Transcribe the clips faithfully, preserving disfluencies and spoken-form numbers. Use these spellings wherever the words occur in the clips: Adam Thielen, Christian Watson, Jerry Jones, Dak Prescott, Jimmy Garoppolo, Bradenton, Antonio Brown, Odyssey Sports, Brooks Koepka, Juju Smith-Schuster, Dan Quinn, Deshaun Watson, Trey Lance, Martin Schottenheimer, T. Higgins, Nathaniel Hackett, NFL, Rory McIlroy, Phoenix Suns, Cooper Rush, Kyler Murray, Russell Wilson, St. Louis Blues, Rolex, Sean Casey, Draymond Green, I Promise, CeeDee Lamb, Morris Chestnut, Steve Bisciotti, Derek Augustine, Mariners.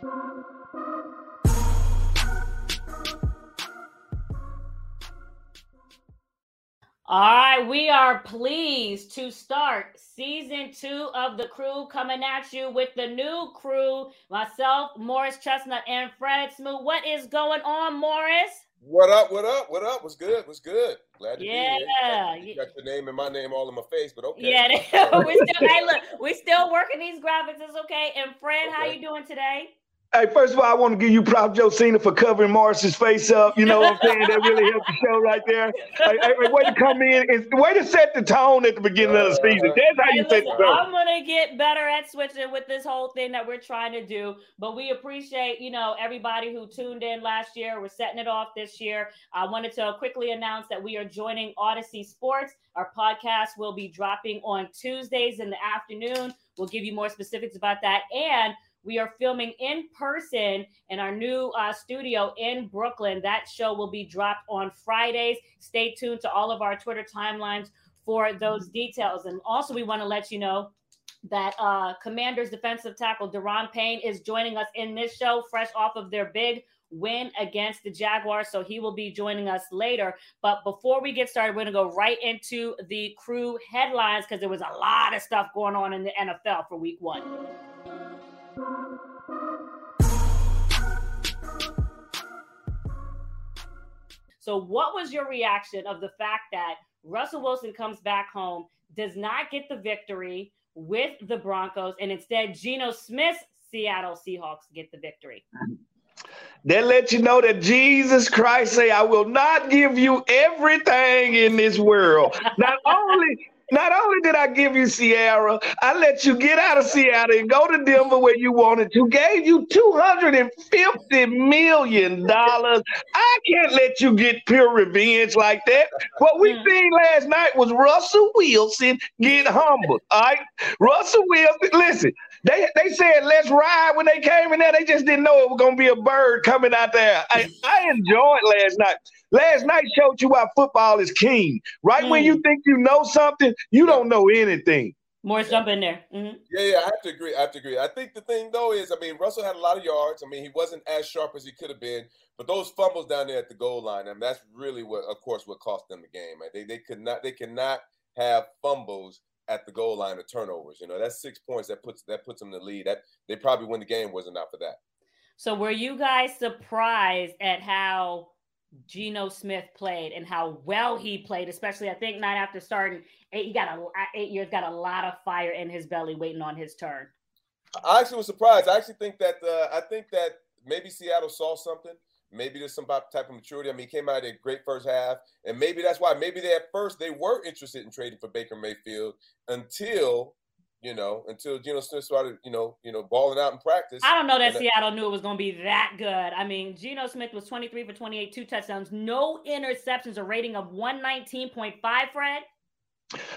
All right, we are pleased to start season two of The Crew, coming at you with the new crew, myself, Morris Chestnut, and Fred Smoot. What is going on, Morris? What up, what up, what up? What's good, what's good? Glad to yeah. be here. You got your name and my name all in my face, but okay. Yeah, we're still, hey, look, we're still working these graphics, it's okay. And Fred, okay. How you doing today? Hey, first of all, I want to give you props, Jocena, for covering Morris's face up. You know what I'm saying? That really helped the show right there. Hey, hey, hey, way to come in. And way to set the tone at the beginning uh, of the season. That's how hey, you listen, set the tone. I'm going to get better at switching with this whole thing that we're trying to do. But we appreciate, you know, everybody who tuned in last year. We're setting it off this year. I wanted to quickly announce that we are joining Odyssey Sports. Our podcast will be dropping on Tuesdays in the afternoon. We'll give you more specifics about that. And we are filming in person in our new uh, studio in Brooklyn. That show will be dropped on Fridays. Stay tuned to all of our Twitter timelines for those details. And also, we want to let you know that uh, Commanders defensive tackle Daron Payne is joining us in this show, fresh off of their big win against the Jaguars. So he will be joining us later. But before we get started, we're going to go right into the Crew headlines because there was a lot of stuff going on in the N F L for week one. So what was your reaction of the fact that Russell Wilson comes back home, does not get the victory with the Broncos, and instead Geno Smith's Seattle Seahawks get the victory? That lets you know that Jesus Christ say, I will not give you everything in this world. Not only... Not only did I give you Ciara, I let you get out of Seattle and go to Denver where you wanted to. Gave you two hundred fifty million dollars. I can't let you get pure revenge like that. What we seen last night was Russell Wilson get humbled, all right? Russell Wilson, listen, they they said let's ride when they came in there. They just didn't know it was going to be a bird coming out there. I, I enjoyed last night. Last night showed you why football is king. Right mm. when you think you know something, you don't know anything. More yeah. jump in there. Mm-hmm. Yeah, yeah, I have to agree. I have to agree. I think the thing, though, is, I mean, Russell had a lot of yards. I mean, he wasn't as sharp as he could have been. But those fumbles down there at the goal line, I mean, that's really what, of course, what cost them the game. Right? They, they, could not, they cannot have fumbles at the goal line or turnovers. You know, that's six points. That puts that puts them in the lead. That, they probably win the game wasn't out for that. So were you guys surprised at how – Geno Smith played and how well he played, especially I think not after starting eight, he got a eight years, got a lot of fire in his belly waiting on his turn. I actually was surprised. I actually think that uh, I think that maybe Seattle saw something. Maybe there's some type of maturity. I mean, he came out of a great first half, and maybe that's why. Maybe they at first they were interested in trading for Baker Mayfield until. You know, until Geno Smith started, you know, you know, balling out in practice. I don't know that and Seattle that, knew it was going to be that good. I mean, Geno Smith was twenty-three for twenty-eight, two touchdowns, no interceptions, a rating of one nineteen point five, Fred.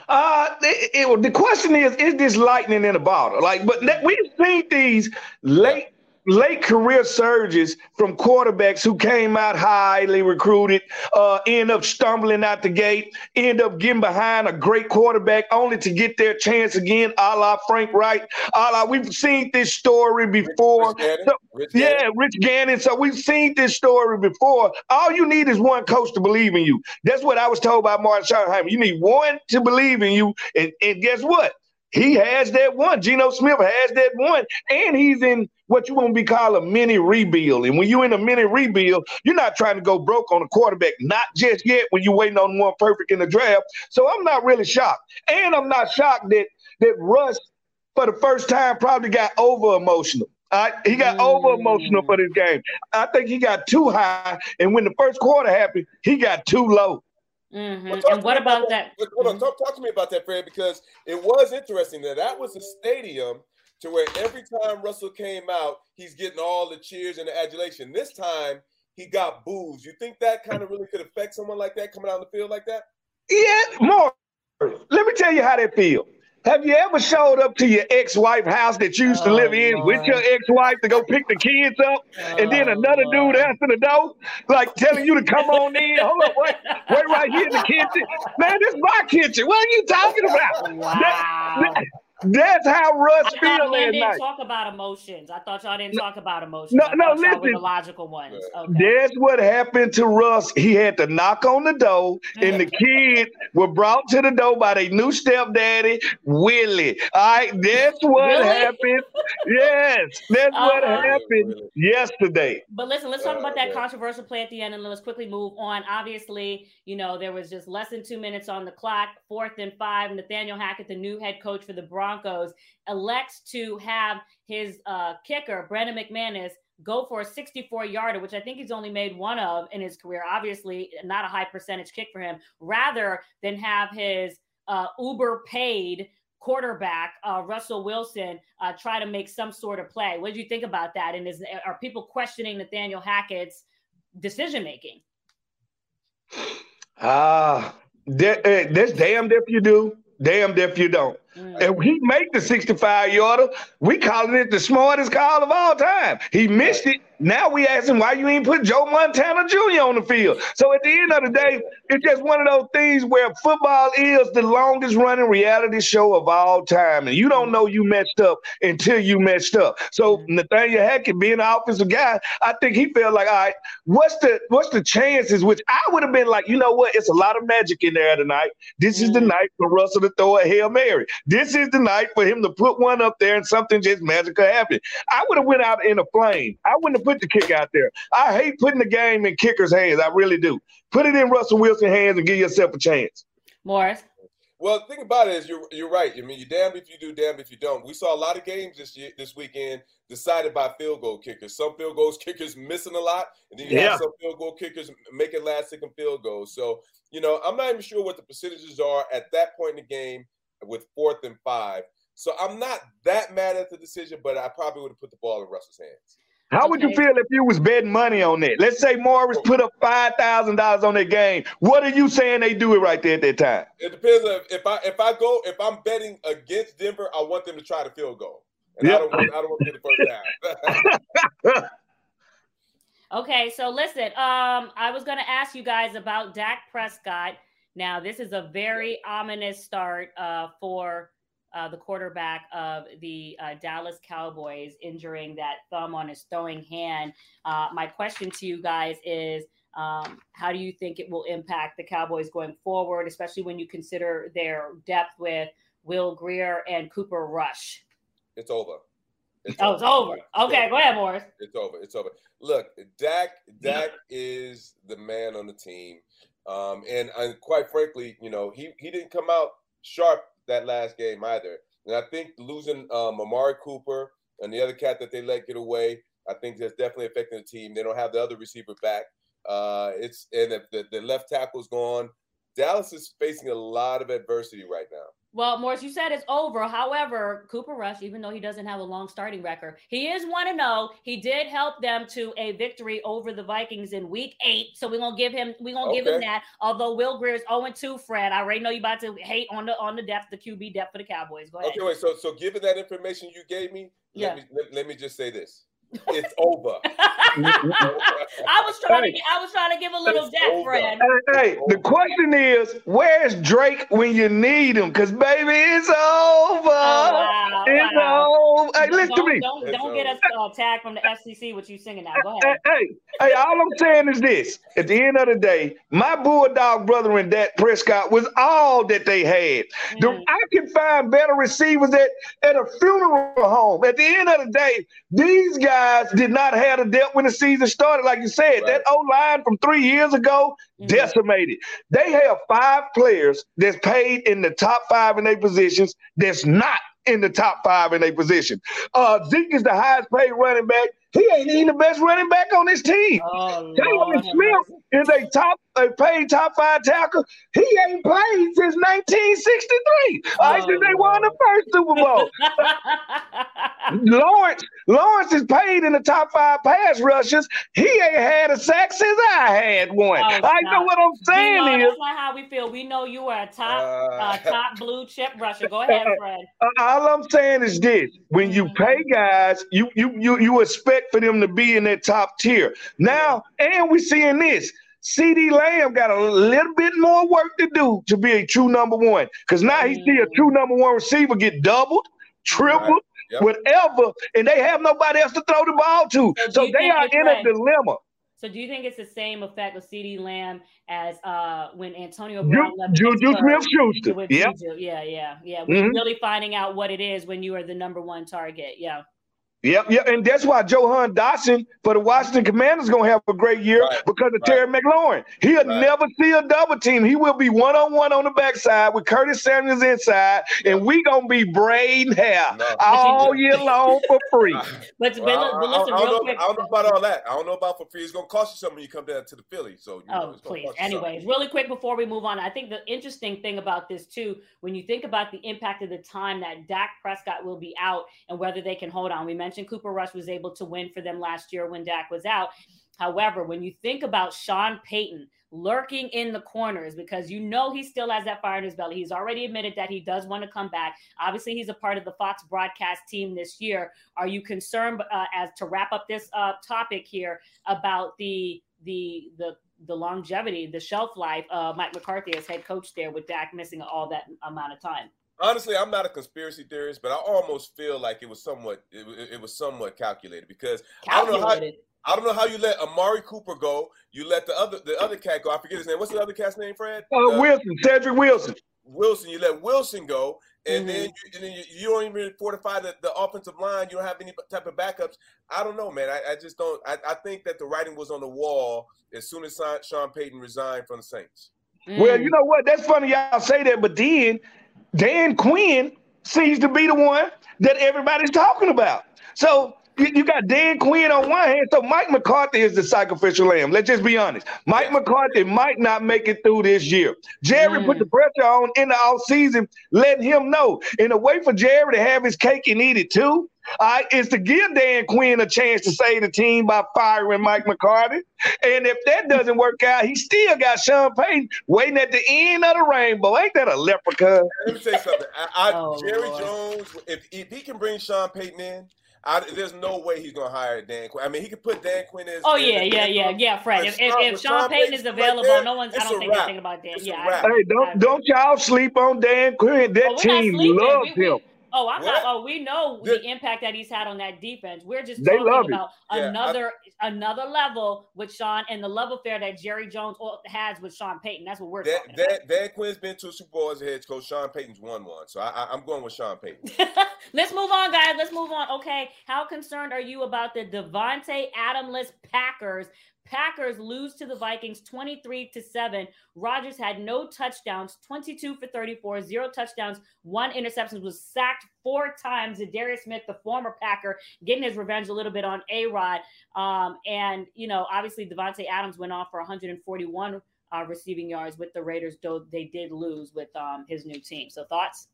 Uh, it, it, the question is, is this lightning in a bottle? Like, but that, we've seen these late, yeah. late career surges from quarterbacks who came out highly recruited, uh, end up stumbling out the gate, end up getting behind a great quarterback only to get their chance again, a la Frank Wright, a la, we've seen this story before. Rich, Rich Gannon. So, Rich yeah, Gannon. Rich Gannon. So we've seen this story before. All you need is one coach to believe in you. That's what I was told by Martin Schottenheimer. You need one to believe in you, and, and guess what? He has that one. Geno Smith has that one. And he's in what you want to be called a mini rebuild. And when you're in a mini rebuild, you're not trying to go broke on a quarterback, not just yet when you're waiting on one perfect in the draft. So I'm not really shocked. And I'm not shocked that that Russ, for the first time, probably got over-emotional. All right? He got mm. over-emotional for this game. I think he got too high. And when the first quarter happened, he got too low. Mm-hmm. Well, and what about, about that? that? Hold on, talk, talk to me about that, Fred, because it was interesting that that was a stadium to where every time Russell came out, he's getting all the cheers and the adulation. This time, he got boos. You think that kind of really could affect someone like that coming out on the field like that? Yeah, more. Let me tell you how that feels. Have you ever showed up to your ex-wife house that you used to oh, live in Lord. with your ex-wife to go pick the kids up, oh, and then another Lord. dude answer the door, like telling you to come on in? Hold up, wait, wait right here in the kitchen. Man, this is my kitchen. What are you talking about? Wow. That, that, That's how Russ feels at night. Talk about emotions. I thought y'all didn't talk about emotions. No, no, listen. Y'all were the logical ones. Okay. That's what happened to Russ. He had to knock on the door, and the kids were brought to the door by their new stepdaddy, Willie. All right, that's what really? happened. Yes, that's uh, what happened yesterday. But listen, let's talk about that controversial play at the end, and let's quickly move on. Obviously, you know, there was just less than two minutes on the clock, fourth and five. Nathaniel Hackett, the new head coach for the Broncos, elects to have his uh, kicker, Brandon McManus, go for a sixty-four-yarder, which I think he's only made one of in his career. Obviously, not a high percentage kick for him, rather than have his uh, Uber-paid quarterback, uh, Russell Wilson, uh, try to make some sort of play. What did you think about that? And is, are people questioning Nathaniel Hackett's decision-making? Ah, uh, that's damned if you do, damned if you don't. Mm. And he made the sixty-five-yarder. We calling it the smartest call of all time. He missed it. Now we asking why you ain't put Joe Montana Junior on the field. So at the end of the day, it's just one of those things where football is the longest-running reality show of all time, and you don't know you messed up until you messed up. So Nathaniel Hackett, being an offensive guy, I think he felt like, all right, what's the what's the chances? Which I would have been like, you know what? It's a lot of magic in there tonight. This is the night for Russell to throw a Hail Mary. This is the night for him to put one up there and something just magical happened. I would have went out in a flame. I wouldn't have put the kick out there. I hate putting the game in kickers' hands. I really do. Put it in Russell Wilson's hands and give yourself a chance. Morris? Well, the thing about it is you're, you're right. I mean, you're damned if you do, damned if you don't. We saw a lot of games this year, this weekend decided by field goal kickers. Some field goals kickers missing a lot, and then you yeah. have some field goal kickers making last-second field goals. So, you know, I'm not even sure what the percentages are at that point in the game with fourth and five. So I'm not that mad at the decision, but I probably would have put the ball in Russell's hands. How would you feel if you was betting money on that? Let's say Morris put up five thousand dollars on that game. What are you saying they do it right there at that time? It depends. On if I if I go, if I'm betting against Denver, I want them to try the field goal. And yep. I don't want, I don't want to get the first down. Okay, so listen, um, I was going to ask you guys about Dak Prescott. Now, this is a very ominous start uh, for uh, the quarterback of the uh, Dallas Cowboys, injuring that thumb on his throwing hand. Uh, my question to you guys is, um, how do you think it will impact the Cowboys going forward, especially when you consider their depth with Will Greer and Cooper Rush? It's over. It's oh, over. it's over. Okay, go ahead, Morris. It's over. It's over. Look, Dak, Dak is the man on the team. Um, and, and quite frankly, you know, he, he didn't come out sharp that last game either. And I think losing um, Amari Cooper and the other cat that they let get away, I think that's definitely affecting the team. They don't have the other receiver back. Uh, it's and the, the, the left tackle's gone. Dallas is facing a lot of adversity right now. Well, Morris, you said it's over. However, Cooper Rush, even though he doesn't have a long starting record, he is one and oh. He did help them to a victory over the Vikings in week eight. So we're going to give him we're gonna okay. give him that. Although Will Greer is oh and two, Fred. I already know you're about to hate on the on the depth, the Q B depth for the Cowboys. Go ahead. Okay, wait. So, so given that information you gave me, yeah. let, me let, let me just say this. It's over. I was trying hey, to I was trying to give a little depth, Fred. Hey, hey the question is, where's Drake when you need him? Because baby, it's over. Oh, wow, it's wow. over. Hey, don't, listen to me. Don't, don't, don't get us uh, tagged from the F C C with you singing now. Go ahead. Hey, hey, hey, all I'm saying is this. At the end of the day, my Bulldog brother and Dak Prescott was all that they had. Mm. The, I can find better receivers at, at a funeral home. At the end of the day, these guys did not have the depth when the season started. Like you said, right. that O-line from three years ago mm-hmm. decimated. They have five players that's paid in the top five in their positions that's not in the top five in their position. Uh, Zeke is the highest paid running back. He ain't even the best running back on this team. Oh, Jalen Smith is a top, a paid top five tackle. He ain't played since nineteen sixty-three. Oh, I said they won the first Super Bowl. Lawrence, Lawrence is paid in the top five pass rushers. He ain't had a sack since I had one. Oh, I know not. What I'm saying we know, is that's not how we feel. We know you are a top, uh, uh, top blue chip rusher. Go ahead, Fred. Uh, all I'm saying is this: when you pay guys, you you you you expect for them to be in that top tier. Now, and we're seeing this. CeeDee Lamb got a little bit more work to do to be a true number one, because now he's still a true number one receiver, get doubled, tripled, right. yep. whatever, and they have nobody else to throw the ball to. So, so they are in a dilemma. So do you think it's the same effect with CeeDee Lamb as uh, when Antonio Brown left? Juju Smith-Schuster. Yep. Yeah, yeah, yeah. We're mm-hmm. really finding out what it is when you are the number one target. Yeah. Yep, yep. And that's why Johan Dotson for the Washington Commanders going to have a great year right, because of right. Terry McLaurin. He'll right. never see a double team. He will be one-on-one on the backside with Curtis Samuels inside, yep. and we going to be braiding hair no. all year long for free. But listen, real quick. I don't know about all that. I don't know about for free. It's going to cost you something when you come down to the Philly. So, you know, oh, it's please. Anyways, something. Really quick before we move on, I think the interesting thing about this, too, when you think about the impact of the time that Dak Prescott will be out and whether they can hold on. We mentioned Cooper Rush was able to win for them last year when Dak was out. However, when you think about Sean Payton lurking in the corners, because you know he still has that fire in his belly. He's already admitted that he does want to come back. Obviously, he's a part of the Fox broadcast team this year. Are you concerned, uh, as to wrap up this uh, topic here, about the the the the longevity, the shelf life of Mike McCarthy as head coach there with Dak missing all that amount of time? Honestly, I'm not a conspiracy theorist, but I almost feel like it was somewhat it, it was somewhat calculated because calculated. I don't know how I don't know how you let Amari Cooper go. You let the other the other cat go. I forget his name. What's the other cat's name, Fred? Uh, uh, Wilson, Cedric Wilson. Wilson, you let Wilson go, and mm-hmm. then you, and then you, you don't even fortify the, the offensive line. You don't have any type of backups. I don't know, man. I, I just don't. I, I think that the writing was on the wall as soon as Sean Payton resigned from the Saints. Mm. Well, you know what? That's funny y'all say that, but then Dan Quinn seems to be the one that everybody's talking about. So you, you got Dan Quinn on one hand. So Mike McCarthy is the sacrificial lamb. Let's just be honest. Mike yeah. McCarthy might not make it through this year. Jerry mm. put the pressure on in the offseason, letting him know. And a way for Jerry to have his cake and eat it too, all right, is to give Dan Quinn a chance to save the team by firing Mike McCarthy. And if that doesn't work out, he still got Sean Payton waiting at the end of the rainbow. Ain't that a leprechaun? Let me say something. I, I, oh, Jerry Lord. Jones, if, if he can bring Sean Payton in, I, there's no way he's going to hire Dan Quinn. I mean, he could put Dan Quinn in. Oh, yeah, yeah, yeah, yeah, Fred. If, if, if Sean Payton is available, right there, no one's – I don't think anything about Dan. Yeah, I, hey, don't, I, don't y'all sleep on Dan Quinn. That oh, team loves him. We, Oh, I'm what? not. Oh, we know the, the impact that he's had on that defense. We're just talking about yeah, another I, another level with Sean and the love affair that Jerry Jones has with Sean Payton. That's what we're that, talking that, about. Dan Quinn's been to Super Bowl as a head coach. Sean Payton's won one, so I, I, I'm going with Sean Payton. Let's move on, guys. Let's move on. Okay, how concerned are you about the Devontae Adams-less Packers? Packers lose to the Vikings twenty-three to seven. Rodgers had no touchdowns, twenty-two for thirty-four, zero touchdowns, one interception, was sacked four times. Za'Darius Smith, the former Packer, getting his revenge a little bit on A-Rod. Um, and, you know, obviously Devontae Adams went off for one hundred forty-one uh, receiving yards with the Raiders, though they did lose with um, his new team. So thoughts?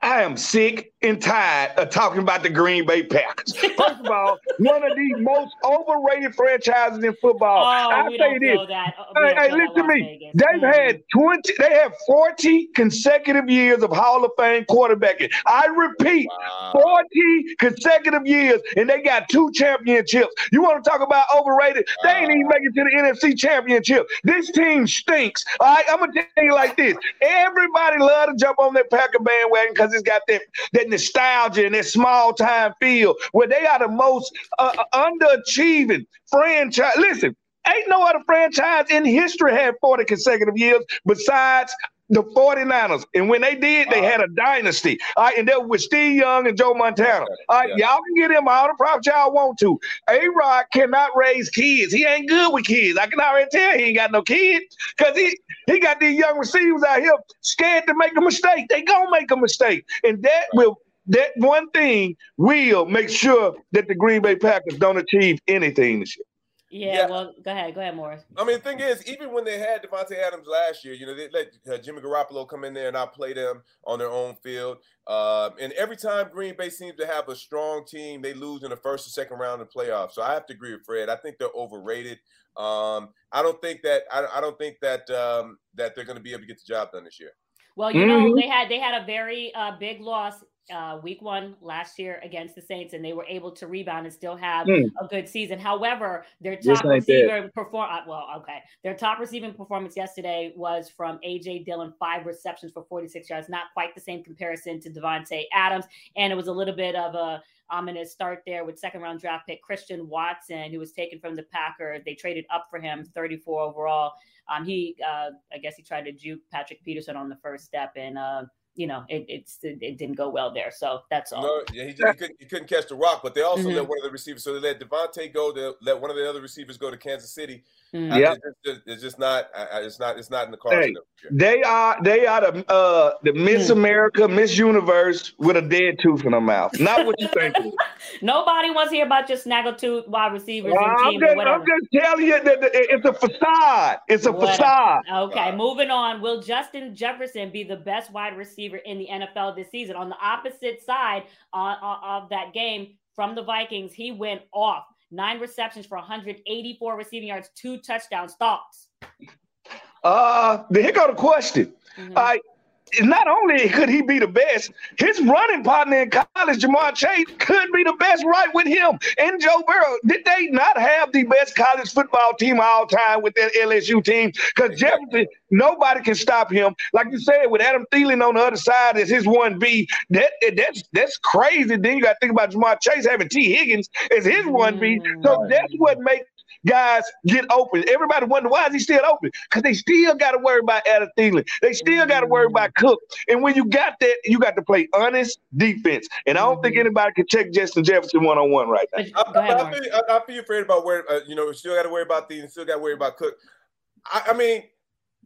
I am sick and tired of talking about the Green Bay Packers. First of all, one of the most overrated franchises in football. Oh, I say this. Hey, hey listen to me. They've mm-hmm. had twenty. They have forty consecutive years of Hall of Fame quarterbacking. I repeat, wow. forty consecutive years, and they got two championships. You want to talk about overrated? Wow. They ain't even making it to the N F C Championship. This team stinks. All right, I'm gonna tell you like this. Everybody love to jump on that Packer bandwagon because it's got that, that nostalgia and that small-time feel where they are the most uh, underachieving franchise. Listen, ain't no other franchise in history had forty consecutive years besides the 49ers. And when they did, they uh, had a dynasty. All right, and they were with Steve Young and Joe Montana. All right, yeah. Y'all can get him all the props y'all want to. A-Rod cannot raise kids. He ain't good with kids. I can already tell he ain't got no kids because he, he got these young receivers out here scared to make a mistake. They going to make a mistake. And that will that one thing will make sure that the Green Bay Packers don't achieve anything this year. Yeah, yeah, well, go ahead. Go ahead, Morris. I mean, the thing is, even when they had Devontae Adams last year, you know, they let uh, Jimmy Garoppolo come in there and outplay them on their own field. Um, and every time Green Bay seems to have a strong team, they lose in the first or second round of the playoffs. So I have to agree with Fred. I think they're overrated. Um, I don't think that I, I don't think that um, that they're going to be able to get the job done this year. Well, you know, mm-hmm. they had they had a very uh, big loss uh, week one last year against the Saints, and they were able to rebound and still have mm. a good season. However, their top yes, receiver perform well, okay. Their top receiving performance yesterday was from A J. Dillon, five receptions for forty-six yards. Not quite the same comparison to Devontae Adams, and it was a little bit of a ominous start there with second round draft pick Christian Watson, who was taken from the Packers. They traded up for him, thirty-four overall. Um, he, uh, I guess, he tried to juke Patrick Peterson on the first step, and uh, you know, it, it's, it, it didn't go well there. So that's all. No, yeah, he, just, he, couldn't, he couldn't catch the rock, but they also mm-hmm. let one of the receivers. So they let Devontae go. They let one of the other receivers go to Kansas City. Mm-hmm. I, yep. it's, just, it's just not. I, it's not. It's not in the cards. Hey, they are. They are the uh, the Miss mm-hmm. America, Miss Universe with a dead tooth in her mouth. Not what you think. Nobody wants to hear about your snaggletooth wide receivers. Well, and I'm, team just, or whatever. I'm just telling you that it's a facade. It's a whatever. facade. Okay, uh, moving on. Will Justin Jefferson be the best wide receiver in the N F L this season? On the opposite side uh, of that game from the Vikings, he went off. Nine receptions for one hundred eighty-four receiving yards, two touchdowns. Thoughts? Uh, here go the question. Mm-hmm. Uh, not only could he be the best, his running partner in college, Ja'Marr Chase, could be the best right with him. And Joe Burrow, did they not have the best college football team of all time with that L S U team? Because Jefferson, nobody can stop him. Like you said, with Adam Thielen on the other side as his one B, that, that's that's crazy. Then you got to think about Ja'Marr Chase having T. Higgins as his one B. So that's what makes guys get open. Everybody wonder why is he still open? Because they still got to worry about Adam Thielen. They still mm-hmm. got to worry about Cook. And when you got that, you got to play honest defense. And I don't mm-hmm. think anybody can check Justin Jefferson one on one right now. I, I, I, feel, I, I feel afraid about where uh, you know. Still got to worry about Thielen. Still got to worry about Cook. I, I mean,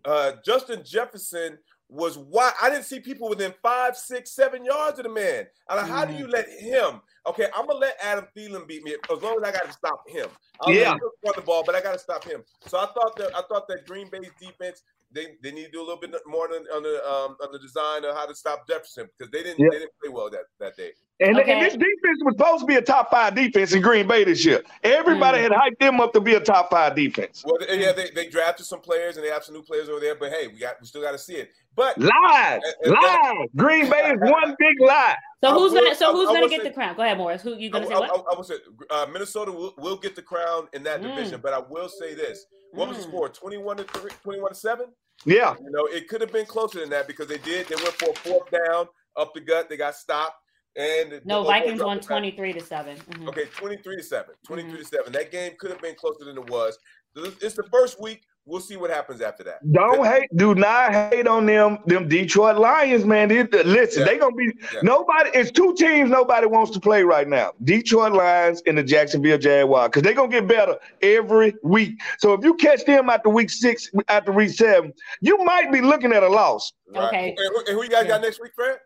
uh, Justin Jefferson was why I didn't see people within five, six, seven yards of the man. And mm-hmm. how do you let him? Okay, I'm gonna let Adam Thielen beat me as long as I gotta stop him. I'll yeah, run the ball, but I gotta stop him. So I thought that I thought that Green Bay's defense they, they need to do a little bit more on, on the um, on the design of how to stop Jefferson because they didn't yeah. they didn't play well that, that day. And, okay. and this defense was supposed to be a top five defense in Green Bay this year. Everybody mm-hmm. had hyped them up to be a top five defense. Well, yeah, they, they drafted some players and they have some new players over there, but hey, we got we still got to see it. But lies, uh, lies. Uh, Green Bay is one big lie. So who's will, gonna so who's I, I gonna get say, the crown? Go ahead, Morris. Who you gonna I, say? I, what? I, I will say uh, Minnesota will, will get the crown in that mm. division, but I will say this: what mm. was the score? twenty-one to three, twenty-one to seven. Yeah, you know it could have been closer than that because they did. They went for a fourth down up the gut. They got stopped. And no, Vikings won twenty-three to seven. Mm-hmm. Okay, twenty-three to seven. twenty-three mm-hmm. to seven. That game could have been closer than it was. It's the first week. We'll see what happens after that. Don't That's- hate. Do not hate on them. Them Detroit Lions, man. They, listen, yeah. they're gonna be yeah. nobody. It's two teams nobody wants to play right now. Detroit Lions and the Jacksonville Jaguars, because they're gonna get better every week. So if you catch them after week six, after week seven, you might be looking at a loss. Right. Okay. And who, and who you guys yeah. got next week, Fred?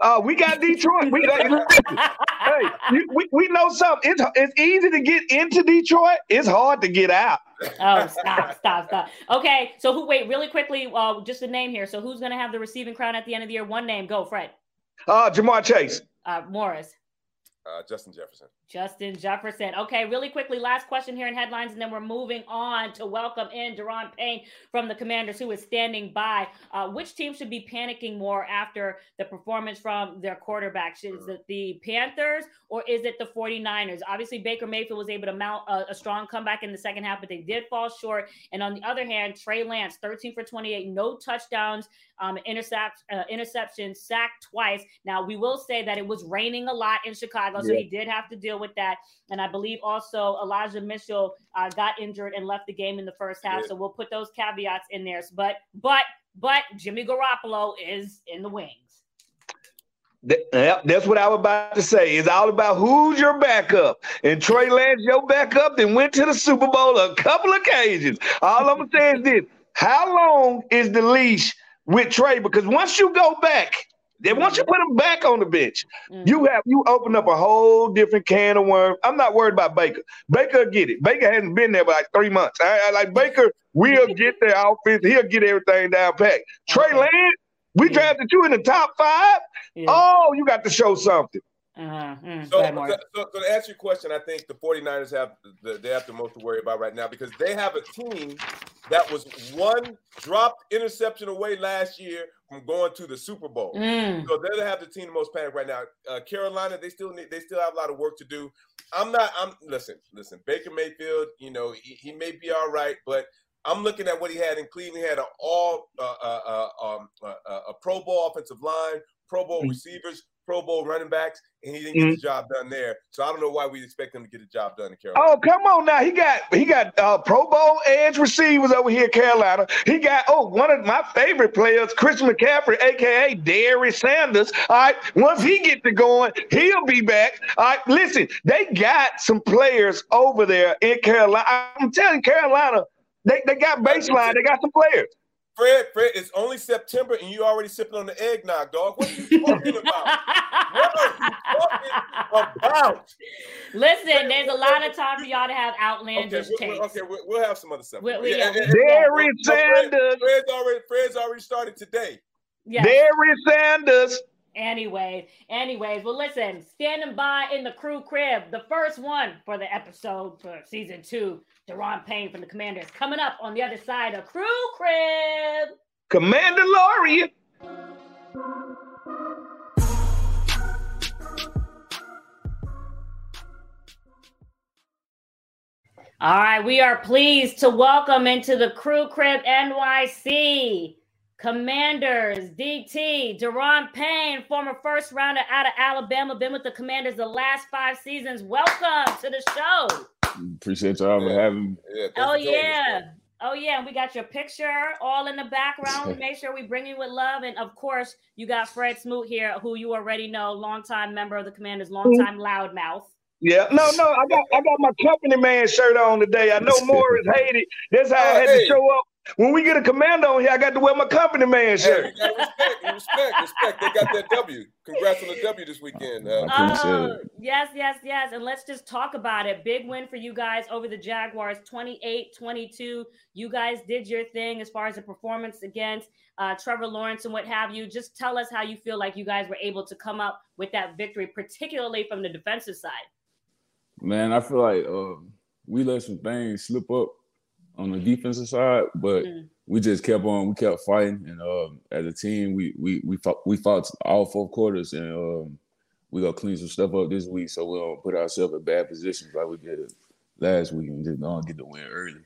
Uh, we got Detroit. We, like, hey, you, we we know something. It's it's easy to get into Detroit. It's hard to get out. Oh, stop, stop, stop. Okay, so who? Wait, really quickly, uh, just a name here. So who's going to have the receiving crown at the end of the year? One name, go, Fred. Uh, Ja'Marr Chase. Uh, Morris. Uh, Justin Jefferson. Justin Jefferson. Okay, really quickly, last question here in headlines, and then we're moving on to welcome in Daron Payne from the Commanders, who is standing by. Uh, which team should be panicking more after the performance from their quarterback? Is mm-hmm. it the Panthers or is it the 49ers? Obviously, Baker Mayfield was able to mount a, a strong comeback in the second half, but they did fall short. And on the other hand, Trey Lance, thirteen for twenty-eight, no touchdowns, um, intercept, uh, interception, sacked twice. Now, we will say that it was raining a lot in Chicago. So yeah. he did have to deal with that. And I believe also Elijah Mitchell uh, got injured and left the game in the first half. Yeah. So we'll put those caveats in there. But but but Jimmy Garoppolo is in the wings. That, that's what I was about to say. It's all about who's your backup. And Trey Lance, your backup, then went to the Super Bowl a couple occasions. All I'm going to say is this. How long is the leash with Trey? Because once you go back, then once you put him back on the bench, mm-hmm. you have you open up a whole different can of worms. I'm not worried about Baker. Baker will get it. Baker hasn't been there for like three months. I, I, like Baker will get their offense. He'll get everything down pat. Trey okay. Lance, we yeah. drafted you in the top five. Yeah. Oh, you got to show something. Uh-huh. Mm, so, so, so, so to answer your question, I think the 49ers have the, they have the most to worry about right now because they have a team that was one dropped interception away last year from going to the Super Bowl. Mm. So they're have the team the most panic right now. Uh, Carolina, they still need, they still have a lot of work to do. I'm not. I'm listen, listen. Baker Mayfield, you know, he, he may be all right, but I'm looking at what he had in Cleveland. He had an all uh, uh, um, uh, uh, a Pro Bowl offensive line, Pro Bowl mm. receivers, Pro Bowl running backs, and he didn't get mm. the job done there. So I don't know why we expect him to get the job done in Carolina. Oh, come on now. He got he got uh, Pro Bowl edge receivers over here in Carolina. He got, oh, one of my favorite players, Christian McCaffrey, a k a. Darius Sanders. All right, once he gets it going, he'll be back. All right, listen, they got some players over there in Carolina. I'm telling Carolina, they, they got baseline. They got some players. Fred, Fred, it's only September and you already sipping on the eggnog, dog. What are you talking about? What are you talking about? Listen, Fred, there's a lot of time for y'all to have outlandish okay, takes. Okay, we'll, we'll have some other stuff. We'll, yeah, yeah. Jerry Sanders. Fred, Fred's, already, Fred's already started today. Yeah. Jerry Sanders. Anyways, anyways, well, listen, standing by in the crew crib, the first one for the episode for season two, Daron Payne from the Commanders, coming up on the other side of Crew Crib. Commander Laurie. All right, we are pleased to welcome into the Crew Crib N Y C Commanders, D T, Daron Payne, former first rounder out of Alabama, been with the Commanders the last five seasons. Welcome to the show. Appreciate y'all yeah. for having me. Yeah, oh, yeah. Oh, yeah. And we got your picture all in the background. We make sure we bring you with love. And, of course, you got Fred Smoot here, who you already know, longtime member of the Commanders, longtime loudmouth. Yeah, no, no, I got I got my company man shirt on today. I know Morris hated. That's how oh, I had hey. to show up. When we get a Commando on here, I got to wear my company man shirt. Hey, respect, respect, respect. They got that W. Congrats on the W this weekend. Uh, oh, yes, yes, yes. And let's just talk about it. Big win for you guys over the Jaguars, twenty-eight twenty-two. You guys did your thing as far as the performance against uh, Trevor Lawrence and what have you. Just tell us how you feel like you guys were able to come up with that victory, particularly from the defensive side. Man, I feel like uh, we let some things slip up on the defensive side, but mm. we just kept on, we kept fighting. And um, as a team, we we we fought, we fought all four quarters, and um, we're going to clean some stuff up this week so we don't put ourselves in bad positions like we did last week and just don't get the win early.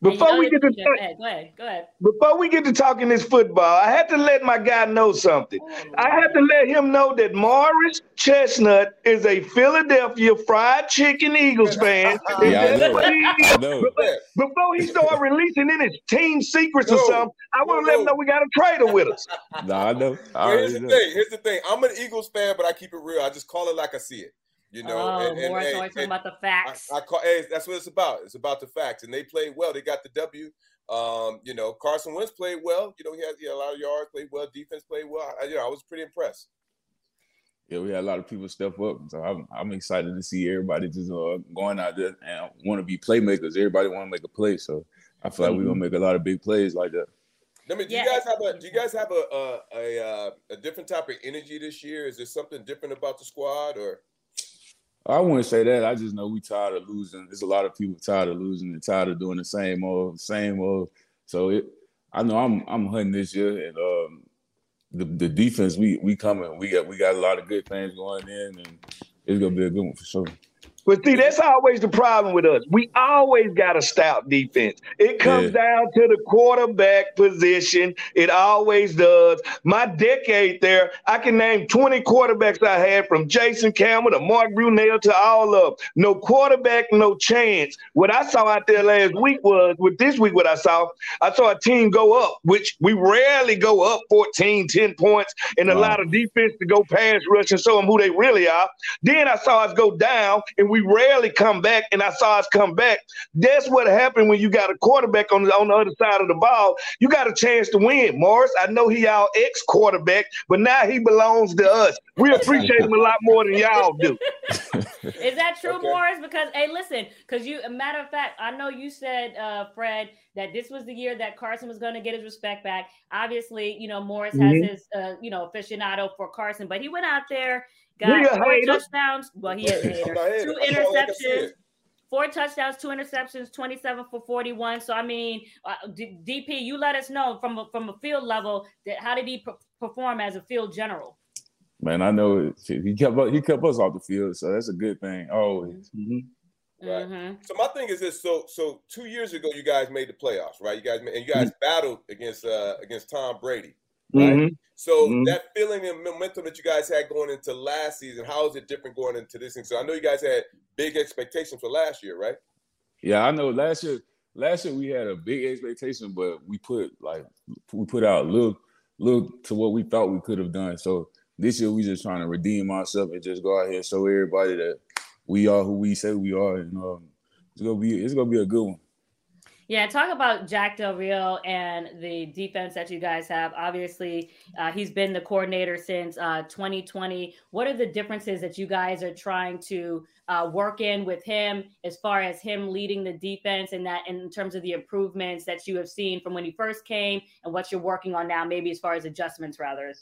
Before we get to go ahead, go ahead, go ahead. Before we get to talking this football, I had to let my guy know something. I had to let him know that Morris Chestnut is a Philadelphia Fried Chicken Eagles fan. yeah, I know. Before he started releasing in his team secrets no, or something, I want to no, let him know we got a trader with us. No, I know. I here's the know. thing. Here's the thing. I'm an Eagles fan, but I keep it real. I just call it like I see it. You know, oh, and, and, hey, talking and about the facts. I, I call, hey, that's what it's about. It's about the facts, and they played well. They got the W. Um, you know, Carson Wentz played well. You know, he had, he had a lot of yards. Played well. Defense played well. I, you know, I was pretty impressed. Yeah, we had a lot of people step up, so I'm, I'm excited to see everybody just uh, going out there and want to be playmakers. Everybody want to make a play, so I feel mm-hmm. like we're gonna make a lot of big plays like that. I mean, do yeah. you guys have a do you guys have a a, a a different type of energy this year? Is there something different about the squad or? I wouldn't say that. I just know we tired of losing. There's a lot of people tired of losing and tired of doing the same old, same old. So it, I know I'm I'm hunting this year, and um, the the defense we we coming. We got we got a lot of good things going in, and it's gonna be a good one for sure. But see, that's always the problem with us. We always got a stout defense. It comes yeah. down to the quarterback position. It always does. My decade there, I can name twenty quarterbacks I had, from Jason Campbell to Mark Brunell to all of them. No quarterback, no chance. What I saw out there last week was, with this week what I saw, I saw a team go up, which we rarely go up fourteen, ten points, and wow. a lot of defense to go pass rush and show them who they really are. Then I saw us go down, and we We rarely come back, and I saw us come back. That's what happened when you got a quarterback on the, on the other side of the ball. You got a chance to win, Morris. I know he our ex-quarterback, but now he belongs to us. We appreciate him a lot more than y'all do. Is that true, okay. Morris? Because, hey, listen, because you, a matter of fact, I know you said, uh, Fred, that this was the year that Carson was going to get his respect back. Obviously, you know, Morris mm-hmm. has his, uh, you know, aficionado for Carson, but he went out there, got four touchdowns. Well, he is a hater. Two interceptions. Four touchdowns, two interceptions, twenty-seven for forty-one. So, I mean, uh, D P, you let us know from a, from a field level, that how did he pre- perform as a field general? Man, I know it. he kept us, he kept us off the field, so that's a good thing always. Mm-hmm. Right. Mm-hmm. So my thing is this: so so two years ago, you guys made the playoffs, right? You guys and you guys mm-hmm. battled against uh, against Tom Brady, right? Mm-hmm. So mm-hmm. that feeling and momentum that you guys had going into last season, how is it different going into this season? So I know you guys had big expectations for last year, right? Yeah, I know last year. Last year we had a big expectation, but we put like we put out little little to what we thought we could have done. So this year we just trying to redeem ourselves and just go out here and show everybody that we are who we say we are, and um, it's gonna be it's gonna be a good one. Yeah, talk about Jack Del Rio and the defense that you guys have. Obviously, uh, he's been the coordinator since uh, twenty twenty. What are the differences that you guys are trying to uh, work in with him as far as him leading the defense, and that in terms of the improvements that you have seen from when he first came and what you're working on now, maybe as far as adjustments rather?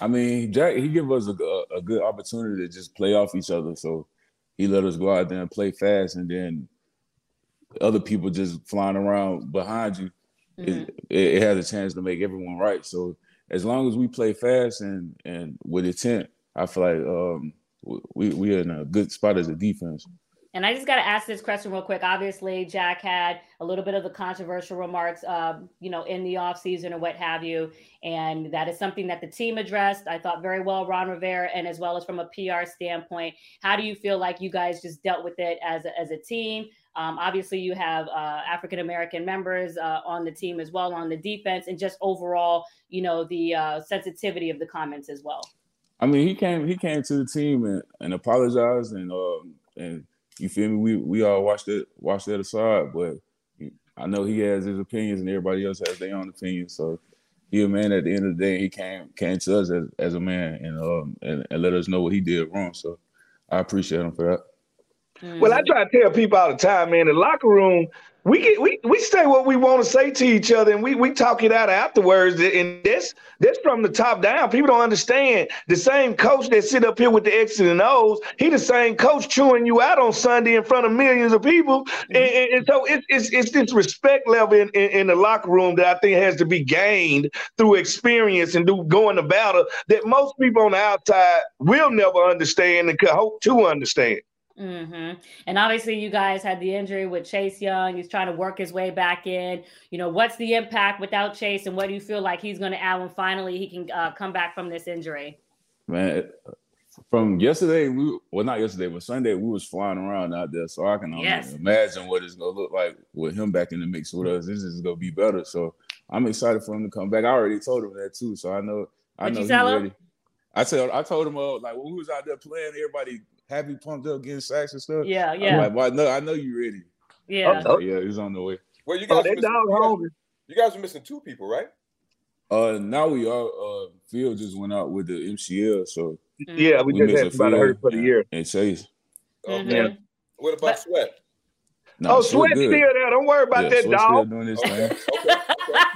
I mean, Jack, he gave us a, a good opportunity to just play off each other. So he let us go out there and play fast, and then other people just flying around behind you, mm-hmm. it, it has a chance to make everyone right. So as long as we play fast and, and with intent, I feel like um, we, we're in a good spot as a defense. And I just got to ask this question real quick. Obviously, Jack had a little bit of the controversial remarks, uh, you know, in the offseason or what have you. And that is something that the team addressed, I thought, very well, Ron Rivera, and as well as from a P R standpoint. How do you feel like you guys just dealt with it as a, as a team? Um, obviously, you have uh, African-American members uh, on the team as well, on the defense, and just overall, you know, the uh, sensitivity of the comments as well. I mean, he came he came to the team and, and apologized, and um, and you feel me? We we all watched it watched that aside, but I know he has his opinions, and everybody else has their own opinions. So he a man at the end of the day. He came came to us as, as a man, and um and, and let us know what he did wrong. So I appreciate him for that. Well, I try to tell people all the time, man, in the locker room, we get, we we say what we want to say to each other, and we, we talk it out afterwards. And that's, that's from the top down. People don't understand. The same coach that sit up here with the X's and O's, he the same coach chewing you out on Sunday in front of millions of people. Mm-hmm. And, and so it's, it's it's this respect level in, in, in the locker room that I think has to be gained through experience and through going to battle that most people on the outside will never understand and could hope to understand. Mm-hmm. And obviously you guys had the injury with Chase Young. He's trying to work his way back in. You know, what's the impact without Chase, and what do you feel like he's going to add when finally he can uh, come back from this injury? Man, from yesterday, we well, not yesterday, but Sunday, we was flying around out there. So I can only yes. imagine what it's going to look like with him back in the mix with us. This is going to be better. So I'm excited for him to come back. I already told him that too. So I know, I Would know he's ready. I said, I told him, uh, like, when we was out there playing, everybody happy, pumped up, getting sacks and stuff. Yeah, yeah. I'm like, well, I know, I know you ready. Yeah. Oh, yeah, he's on the way. Well, you guys, oh, missing, you, guys, you guys are missing two people, right? Uh, now we are. Uh, Field just went out with the M C L, so mm-hmm. yeah, we, we just had somebody hurt for the year. And Chase. Oh mm-hmm. man, what about but, Sweat? Nah, oh, Sweat's still there. Don't worry about yeah, that Sweat's dog. Doing this okay. Okay.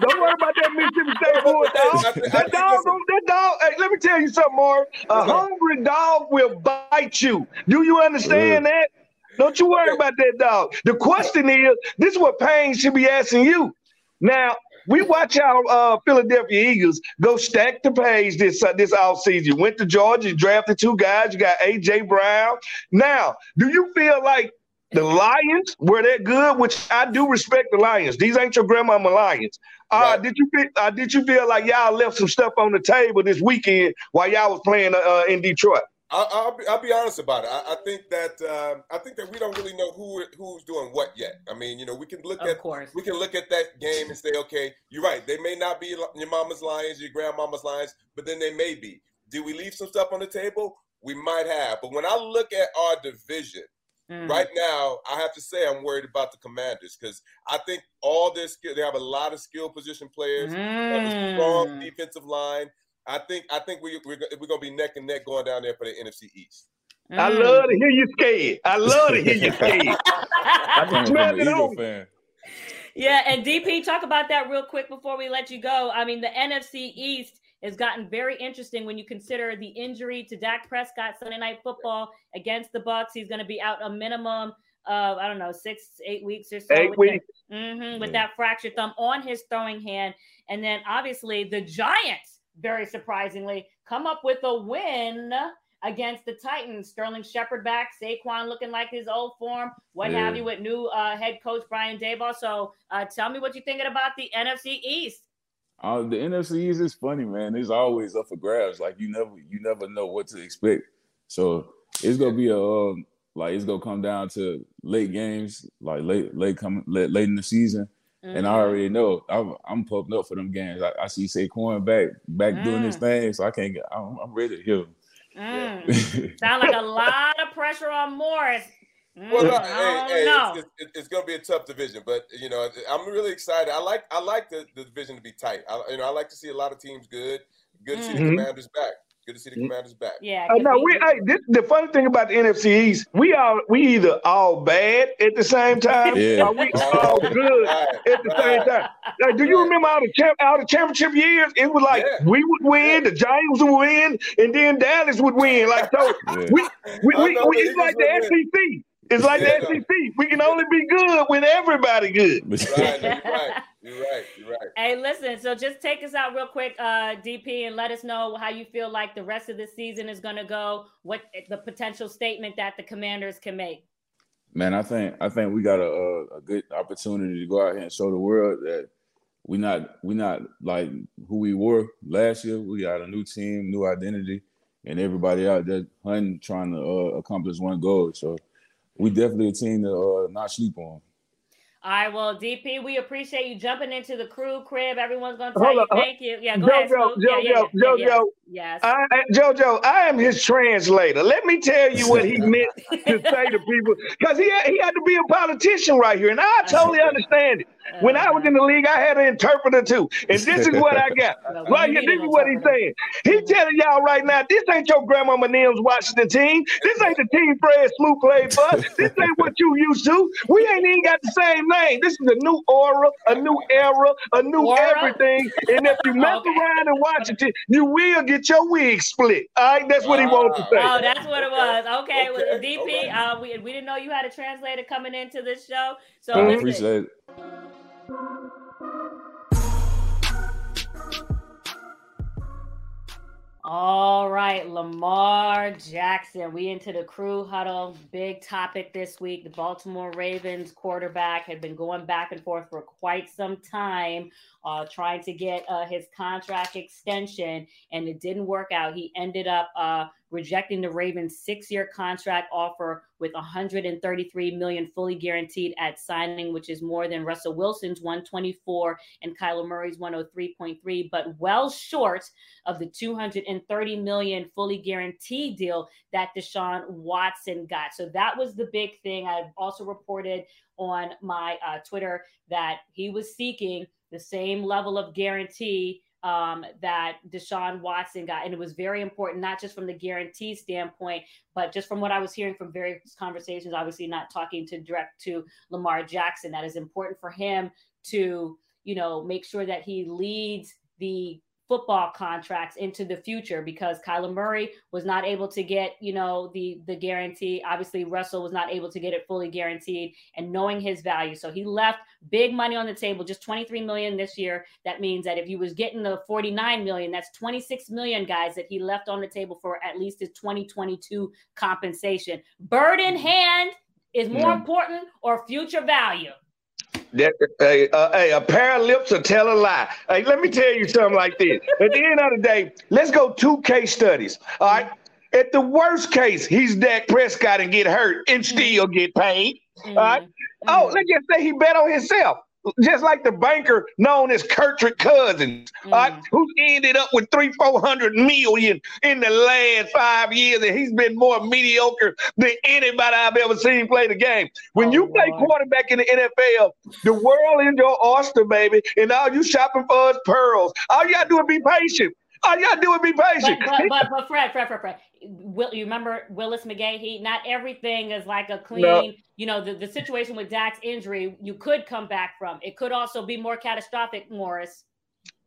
Don't worry about that Mississippi State boy, dog. That dog, that dog. Hey, let me tell you something, Marv. A hungry dog will bite you. Do you understand yeah. that? Don't you worry about that dog. The question is, this is what Payne should be asking you. Now, we watch our uh, Philadelphia Eagles go stack the page this uh, this offseason. Went to Georgia, drafted two guys. You got A J. Brown. Now, do you feel like the Lions were that good, which I do respect the Lions. These ain't your grandmama Lions. Uh, right. Did you feel, uh, did you feel like y'all left some stuff on the table this weekend while y'all was playing uh, in Detroit? I, I'll, be, I'll be honest about it. I, I think that um, I think that we don't really know who who's doing what yet. I mean, you know, we can look of at course. we can look at that game and say, okay, you're right. They may not be your mama's Lions, your grandmama's Lions, but then they may be. Did we leave some stuff on the table? We might have. But when I look at our division, Mm. right now, I have to say I'm worried about the Commanders, because I think all their skill, they have a lot of skill position players, mm. a strong defensive line. I think I think we we're, we're gonna be neck and neck going down there for the N F C East. Mm. I love to hear you scared. I love to hear you scared. I'm an Eagle fan. Yeah, and D P, talk about that real quick before we let you go. I mean, the N F C East has gotten very interesting when you consider the injury to Dak Prescott Sunday Night Football against the Bucs. He's going to be out a minimum of, I don't know, six, eight weeks or so. Eight with weeks. The, mm-hmm, mm-hmm. With that fractured thumb on his throwing hand. And then obviously the Giants, very surprisingly, come up with a win against the Titans. Sterling Shepard back, Saquon looking like his old form, what yeah. have you, with new uh, head coach Brian Daboll. So uh, tell me what you're thinking about the N F C East. Uh, the N F C East is funny, man. It's always up for grabs. Like you never, you never know what to expect. So it's gonna be a um, like it's gonna come down to late games, like late, late coming, late, late in the season. Mm-hmm. And I already know I'm, I'm pumped up for them games. I, I see Saquon back, back mm. doing his thing. So I can't get. I'm, I'm ready to hear him. Mm. Sound like a lot of pressure on Morris. Mm, well, no, I hey, don't hey, know. It's, it's, it's going to be a tough division, but you know, I'm really excited. I like I like the, the division to be tight. I, you know, I like to see a lot of teams good. Good to mm-hmm. see the Commanders back. Good to see the mm-hmm. Commanders back. Yeah. Uh, no, we, hey, this, the funny thing about the N F C East, we all we either all bad at the same time, yeah. or we all good right, at the right. same time. Like, do you right. remember all the champ, all the championship years? It was like yeah. we would win, yeah. the Giants would win, and then Dallas would win. Like so, yeah. we we, we, we it's like the S E C. It's like yeah, the S E C. No. We can only be good when everybody good. Right, you're right. You're right. You're right. Hey, listen, so just take us out real quick, uh, D P, and let us know how you feel like the rest of the season is going to go, what the potential statement that the Commanders can make. Man, I think I think we got a, a good opportunity to go out here and show the world that we're not, we not like who we were last year. We got a new team, new identity, and everybody out there hunting, trying to uh, accomplish one goal. So, we definitely a team to uh, not sleep on. All right, well, D P, we appreciate you jumping into the crew crib. Everyone's going to tell Hold you up. Thank you. Yeah, go Jojo, ahead. Jojo, yeah, yeah, yeah, Jojo, yeah, yeah. Yes. I, Jojo, I am his translator. Let me tell you what he meant to say to people, because he, he had to be a politician right here, and I totally understand it. When I was in the league, I had an interpreter too, and this is what I got. Right here, this is what he's saying. He telling y'all right now, this ain't your grandmama Nims Washington team. This ain't the team Fred Smoot played for. This ain't what you used to. We ain't even got the same name. This is a new aura, a new era, a new aura? everything. And if you mess okay. around in Washington, you will get your wig split. All right, that's what he wow. wanted to say. Oh, that's what it was. Okay, okay. Well, D P, okay. Uh, we we didn't know you had a translator coming into this show. So I listen. appreciate it. All right, Lamar Jackson. We into the crew huddle. Big topic this week. The Baltimore Ravens quarterback had been going back and forth for quite some time, uh, trying to get uh, his contract extension, and it didn't work out. He ended up uh, rejecting the Ravens' six-year contract offer with one hundred thirty-three million dollars fully guaranteed at signing, which is more than Russell Wilson's one hundred twenty-four and Kyler Murray's one hundred three point three, but well short of the two hundred thirty million dollars fully guaranteed deal that Deshaun Watson got. So that was the big thing. I've also reported on my uh, Twitter that he was seeking the same level of guarantee um, that Deshaun Watson got. And it was very important, not just from the guarantee standpoint, but just from what I was hearing from various conversations, obviously not talking to direct to Lamar Jackson, that is important for him to, you know, make sure that he leads the football contracts into the future, because Kyler Murray was not able to get, you know, the, the guarantee. Obviously, Russell was not able to get it fully guaranteed, and knowing his value. So he left big money on the table, just twenty-three million dollars this year. That means that if he was getting the forty-nine million dollars, that's twenty-six million dollars, guys, that he left on the table for at least his twenty twenty-two compensation. Bird in hand is more mm-hmm. important, or future value? That, hey, uh, hey, a pair of lips will tell a lie. Hey, let me tell you something like this. At the end of the day, let's go two case studies. All right. At the worst case, he's Dak Prescott and get hurt and still get paid. All right. Mm-hmm. Oh, let's just say he bet on himself, just like the banker known as Kirkwood Cousins, mm-hmm. uh, who ended up with three, four hundred million in the last five years, and he's been more mediocre than anybody I've ever seen play the game. When oh, you play Lord. quarterback in the N F L, the world is your oyster, baby, and all you shopping for is pearls. All you gotta do is be patient. All you gotta do is be patient. But, but, but, but Fred, Fred, Fred, Fred. Will, you remember Willis McGahee? Not everything is like a clean, no. you know, the, the situation with Dak's injury, you could come back from. It could also be more catastrophic, Morris.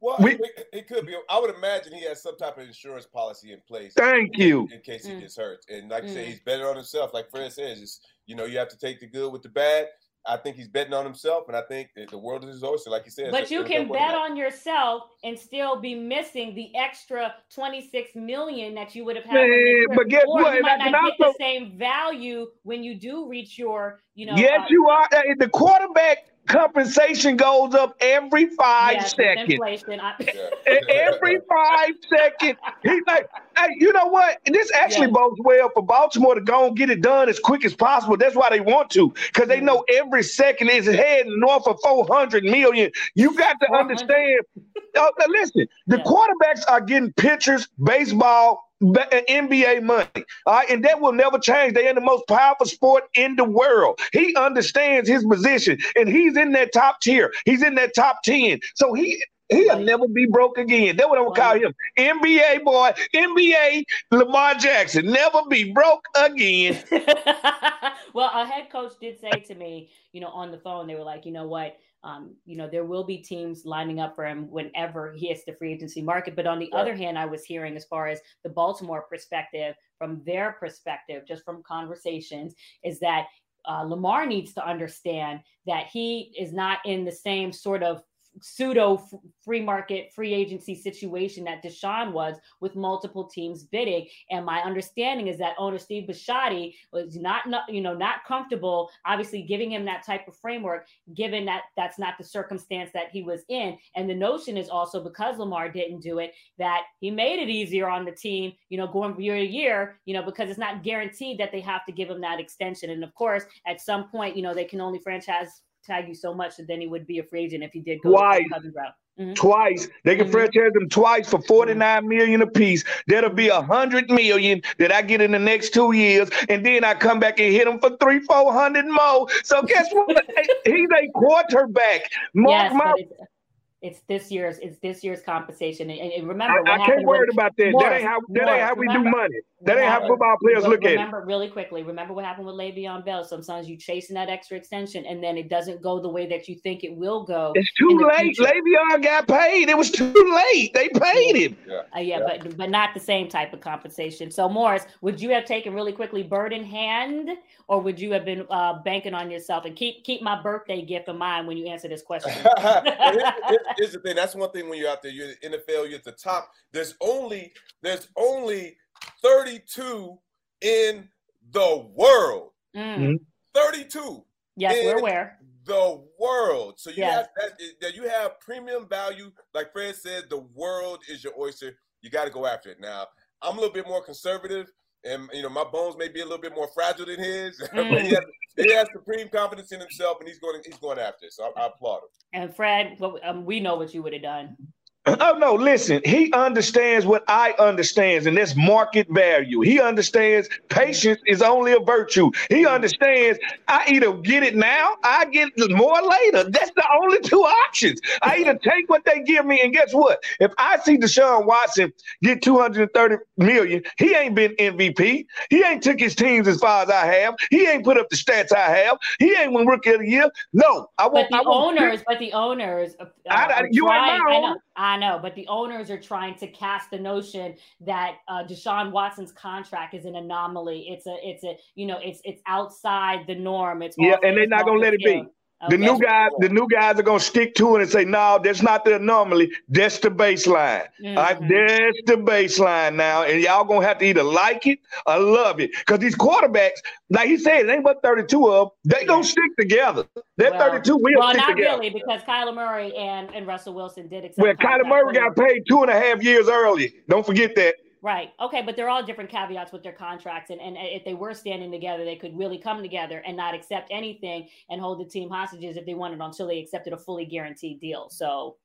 Well, we, it could be. I would imagine he has some type of insurance policy in place. Thank in, you. In case he mm. gets hurt. And like mm. I say, he's betting on himself. Like Fred says, it's, you know, you have to take the good with the bad. I think he's betting on himself, and I think the world is his oyster, like he said. But you can bet on yourself and still be missing the extra twenty-six million dollars that you would have had. Yeah, but guess or what? You might not get also, the same value when you do reach your, you know. Yes, uh, you are. The quarterback compensation goes up every five yes, seconds. Inflation. I- every five seconds. He's like, hey, you know what? And this actually yes. bodes well for Baltimore to go and get it done as quick as possible. That's why they want to, because they know every second is heading north of four hundred million. You got to understand. Oh, now listen, the yes. quarterbacks are getting pitchers, baseball, N B A money, all right? And that will never change. They're in the most powerful sport in the world. He understands his position, and he's in that top tier. He's in that top ten. So he, he'll right. never be broke again. That's what I'm going to call him. N B A boy, N B A Lamar Jackson, never be broke again. Well, our head coach did say to me, you know, on the phone, they were like, you know what? Um, you know, there will be teams lining up for him whenever he hits the free agency market. But on the right. other hand, I was hearing as far as the Baltimore perspective, from their perspective, just from conversations, is that uh, Lamar needs to understand that he is not in the same sort of pseudo free market, free agency situation that Deshaun was, with multiple teams bidding. And my understanding is that owner Steve Bisciotti was not, not, you know, not comfortable, obviously, giving him that type of framework, given that that's not the circumstance that he was in. And the notion is also, because Lamar didn't do it, that he made it easier on the team, you know, going year to year, you know, because it's not guaranteed that they have to give him that extension. And of course, at some point, you know, they can only franchise tag you so much that then he would be a free agent if he did go twice. Cousins route. Mm-hmm. Twice. They can mm-hmm. franchise them twice for forty-nine million dollars apiece. That'll be one hundred million dollars that I get in the next two years, and then I come back and hit them for three, four hundred more. So guess what? He's a quarterback. Mark yes, my It's this year's it's this year's compensation. And, and remember, I, what I can't worry about that. Morris, that ain't how that Morris, ain't how we remember, do money. That remember, ain't how football players look at it. Remember really quickly. Remember what happened with Le'Veon Bell. Sometimes you chasing that extra extension, and then it doesn't go the way that you think it will go. It's too late. Future. Le'Veon got paid. It was too late. They paid him. Yeah, uh, yeah, yeah, but but not the same type of compensation. So Morris, would you have taken really quickly bird in hand, or would you have been uh, banking on yourself? And keep keep my birthday gift in mind when you answer this question. Here's the thing. That's one thing when you're out there, you're in the N F L, you're at the top. There's only there's only thirty-two in the world. Mm. thirty-two. Yes, in we're aware. The world. So you yes. have that, that you have premium value. Like Fred said, the world is your oyster. You got to go after it. Now, I'm a little bit more conservative, and you know, my bones may be a little bit more fragile than his. Mm. But he has, he has supreme confidence in himself, and he's going he's going after it. So I, I applaud him. And Fred, well, um, we know what you would have done. Oh, no, listen, he understands what I understand, and that's market value. He understands patience is only a virtue. He understands I either get it now, I get more later. That's the only two options. I either take what they give me, and guess what? If I see Deshaun Watson get two hundred thirty million dollars, he ain't been M V P. He ain't took his teams as far as I have. He ain't put up the stats I have. He ain't won Rookie of the Year. No, I won't. But the I owners, but the owners. Uh, I, you ain't my owner. I know, but the owners are trying to cast the notion that uh, Deshaun Watson's contract is an anomaly. It's a, it's a, you know, it's it's outside the norm. It's yeah, and they're not gonna let it be. Okay. The new guys, the new guys are gonna stick to it and say, no, that's not the anomaly. That's the baseline. Mm-hmm. All right, that's the baseline now, and y'all gonna have to either like it or love it, because these quarterbacks, like he said, it ain't but thirty-two of them. They gonna stick together. That well, thirty-two will well, stick together. Well, not really, because Kyler Murray and, and Russell Wilson did accept. Well, Kyler Murray got paid two and a half years early. Don't forget that. Right. Okay. But they're all different caveats with their contracts. And, and if they were standing together, they could really come together and not accept anything and hold the team hostages if they wanted, until they accepted a fully guaranteed deal. So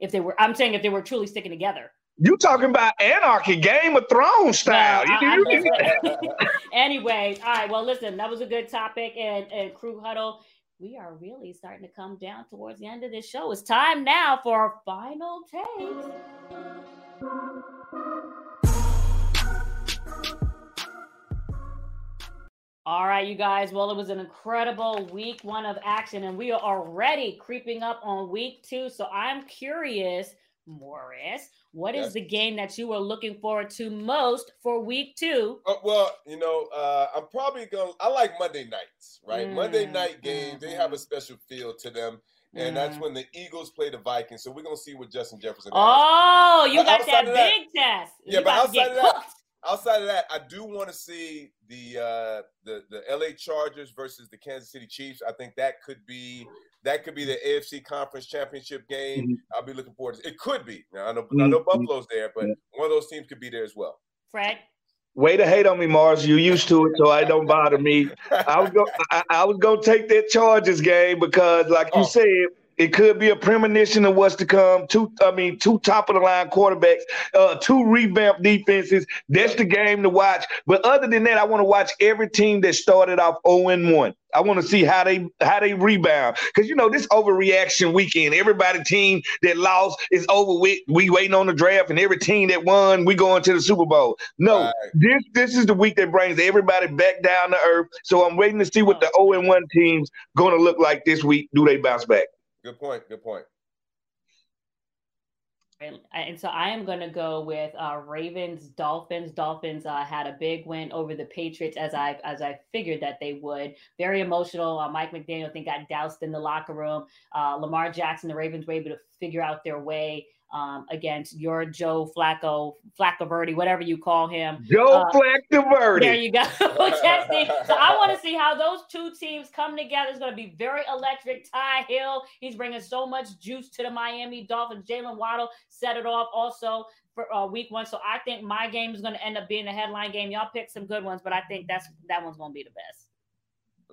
if they were, I'm saying if they were truly sticking together. You talking about anarchy, Game of Thrones style. No, I, you, you, anyway. All right. Well, listen, that was a good topic. And, and Crew Huddle, we are really starting to come down towards the end of this show. It's time now for our final take. All right, you guys. Well, it was an incredible week one of action, and we are already creeping up on week two. So I'm curious Morris, what yes. is the game that you are looking forward to most for week two? Uh, well, you know, uh, I'm probably going to – I like Monday nights, right? Mm. Monday night games, mm-hmm. they have a special feel to them. And mm. that's when the Eagles play the Vikings. So we're going to see what Justin Jefferson has. Oh, you but got that big that, test. Yeah, you but outside of, that, outside of that, I do want to see the, uh, the the L A Chargers versus the Kansas City Chiefs. I think that could be that could be the A F C Conference Championship game. Mm-hmm. I'll be looking forward to it. It could be. Now, I know, mm-hmm. I know Buffalo's there, but mm-hmm. one of those teams could be there as well. Fred? Way to hate on me, Mars. You used to it, so it don't bother me. I was going I, I was gonna take that Chargers game because, like you oh. said, it could be a premonition of what's to come. Two, I mean, two top-of-the-line quarterbacks, uh, two revamped defenses. That's the game to watch. But other than that, I want to watch every team that started off oh and one. I want to see how they how they rebound. Because, you know, this overreaction weekend, everybody team that lost is over with. We waiting on the draft, and every team that won, we going to the Super Bowl. No, right. this this is the week that brings everybody back down to earth. So I'm waiting to see what the oh and one team's going to look like this week. Do they bounce back? Good point. Good point. And, and so I am going to go with uh, Ravens, Dolphins. Dolphins uh, had a big win over the Patriots, as I as I figured that they would. Very emotional. Uh, Mike McDaniel, I think, got doused in the locker room. Uh, Lamar Jackson, the Ravens were able to figure out their way um, against your Joe Flacco, Flaccoverdi, whatever you call him. Joe uh, Flaccoverdi. There you go. Jesse. So I want to see how those two teams come together. It's going to be very electric. Ty Hill, he's bringing so much juice to the Miami Dolphins. Jaylen Waddle set it off also for uh, week one. So I think my game is going to end up being a headline game. Y'all pick some good ones, but I think that's that one's going to be the best.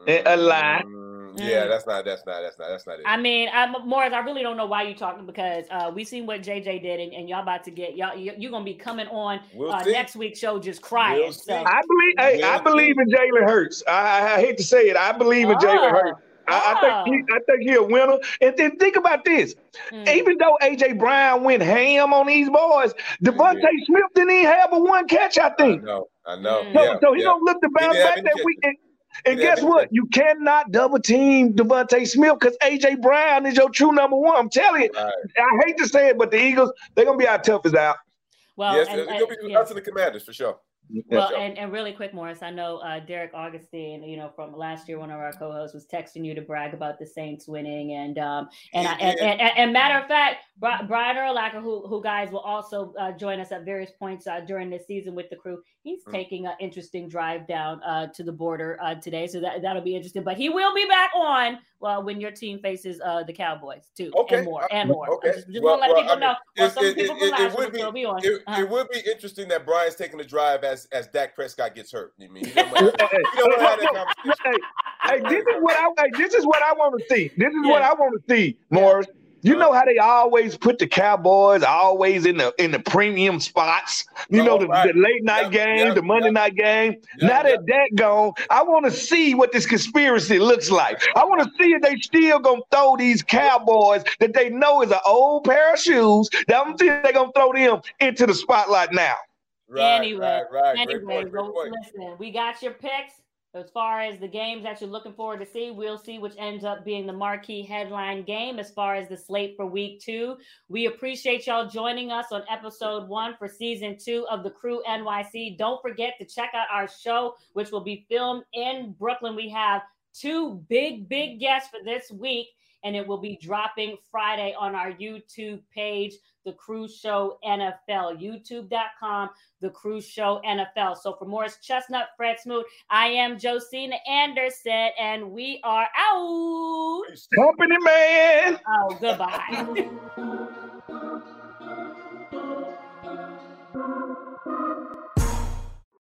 A lie. Mm. Yeah, that's not, that's not, that's not, that's not it. I mean, I'm, Morris, I really don't know why you're talking because uh, we seen what J J did, and, and y'all about to get, y'all, you're going to be coming on we'll uh, next week's show just crying. We'll so. I believe hey, we'll I believe in Jalen Hurts. I, I hate to say it. I believe in oh. Jalen Hurts. I, I think he, I think he's a winner. And then think about this. Mm. Even though A J. Brown went ham on these boys, Devontae mm. Smith didn't even have a one catch, I think. I know. I know. Mm. So, yeah, so he yeah. don't look to bounce back that weekend. And guess what? You cannot double team Devontae Smith because A J. Brown is your true number one. I'm telling you. Right. I hate to say it, but the Eagles, they're going to be our toughest out. Well, yes, and, they're going to be out yes. to the Commanders for sure. Well, and, and really quick, Morris, I know uh, Derek Augustine, you know, from last year, one of our co-hosts was texting you to brag about the Saints winning. And um, and, I, and, and, and, and matter of fact, Brian Urlacher, who, who guys will also uh, join us at various points uh, during this season with the crew, he's mm-hmm. taking an interesting drive down uh, to the border uh, today. So that, that'll be interesting. But he will be back on well, when your team faces uh, the Cowboys, too, okay. and more, and more. Okay. Just, just well, want to let well, people I mean, know. Well, some it, people it, from it, last week will be on. It, uh-huh. it would be interesting that Brian's taking a drive as as Dak Prescott gets hurt. You mean? You don't want to have that conversation. Hey, this is what I hey, this is what I want to see. This is yeah. what I want to see, Morris. Yeah. You know how they always put the Cowboys always in the in the premium spots. You oh, know the, right. the late night yeah, game, yeah, the Monday yeah. night game. Yeah, now that yeah. that gone, I want to see what this conspiracy looks like. I want to see if they still gonna throw these Cowboys that they know is an old pair of shoes. That I'm thinking they gonna throw them into the spotlight now. Right, anyway, right, right. anyway, point, go, listen, we got your picks. As far as the games that you're looking forward to see, we'll see which ends up being the marquee headline game as far as the slate for week two. We appreciate y'all joining us on episode one for season two of The Crew N Y C. Don't forget to check out our show, which will be filmed in Brooklyn. We have two big, big guests for this week, and it will be dropping Friday on our YouTube page, The Crew Show N F L, youtube dot com, The Crew Show N F L. So for Morris Chestnut, Fred Smoot, I am Jocena Anderson, and we are out. Company man. Oh, goodbye.